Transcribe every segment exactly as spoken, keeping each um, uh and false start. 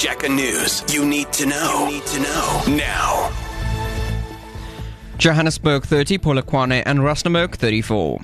Jaca News. You need to know. You need to know. Now. Johannesburg thirty, Polokwane and Rustenburg thirty-four.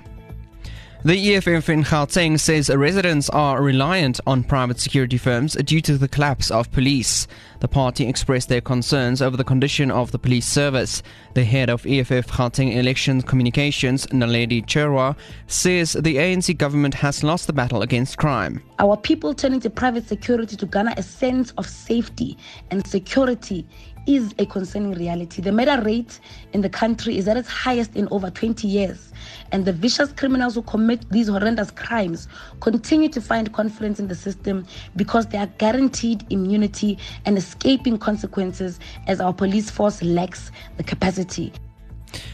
The E F F in Gauteng says residents are reliant on private security firms due to the collapse of police. The party expressed their concerns over the condition of the police service. The head of E F F Gauteng Election Communications, Naledi Cherwa, says the A N C government has lost the battle against crime. Our people turning to private security to garner a sense of safety and security is a concerning reality. The murder rate in the country is at its highest in over twenty years, and the vicious criminals who commit these horrendous crimes continue to find confidence in the system because they are guaranteed immunity and escaping consequences, as our police force lacks the capacity.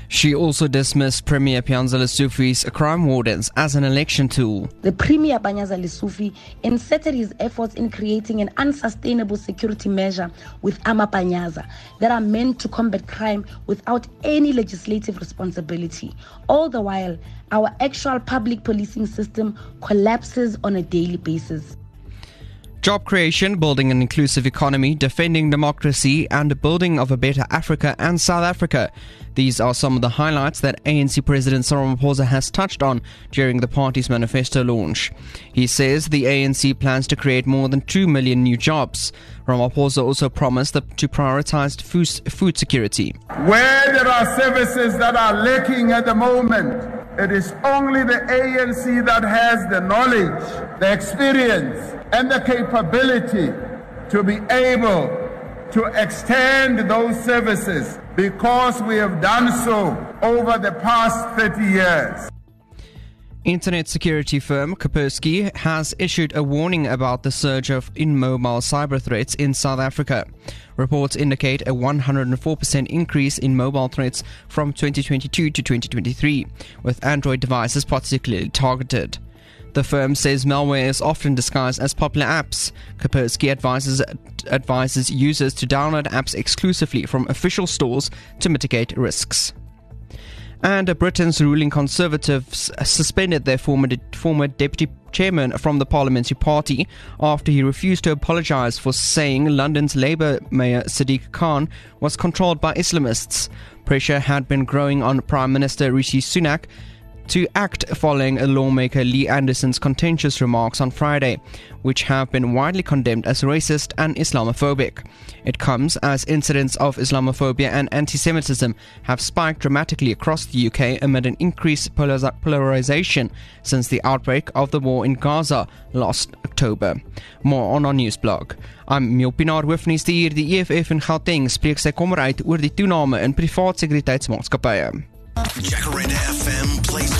She also dismissed Premier Panyaza Lesufi's crime wardens as an election tool. The Premier Panyaza Lesufi inserted his efforts in creating an unsustainable security measure with Ama Panyaza that are meant to combat crime without any legislative responsibility. All the while, our actual public policing system collapses on a daily basis. Job creation, building an inclusive economy, defending democracy and the building of a better Africa and South Africa. These are some of the highlights that A N C President Ramaphosa has touched on during the party's manifesto launch. He says the A N C plans to create more than two million new jobs. Ramaphosa also promised that to prioritize food, food security. Where there are services that are lacking at the moment, it is only the A N C that has the knowledge, the experience, and the capability to be able to extend those services, because we have done so over the past thirty years. Internet security firm Kaspersky has issued a warning about the surge of in-mobile cyber threats in South Africa. Reports indicate a one hundred four percent increase in mobile threats from twenty twenty-two to twenty twenty-three, with Android devices particularly targeted. The firm says malware is often disguised as popular apps. Kaspersky advises, advises users to download apps exclusively from official stores to mitigate risks. And Britain's ruling Conservatives suspended their former, former deputy chairman from the parliamentary party after he refused to apologise for saying London's Labour mayor Sadiq Khan was controlled by Islamists. Pressure had been growing on Prime Minister Rishi Sunak to act following a lawmaker Lee Anderson's contentious remarks on Friday, which have been widely condemned as racist and Islamophobic. It comes as incidents of Islamophobia and anti-Semitism have spiked dramatically across the U K amid an increased polariz- polarisation since the outbreak of the war in Gaza last October. More on our news blog. I'm Milpinar with nuus hier. Die E F F in Gauteng spreek sy kommer uit oor die toename in privaat sekuriteitsmaatskappye. Jacaranda F M plays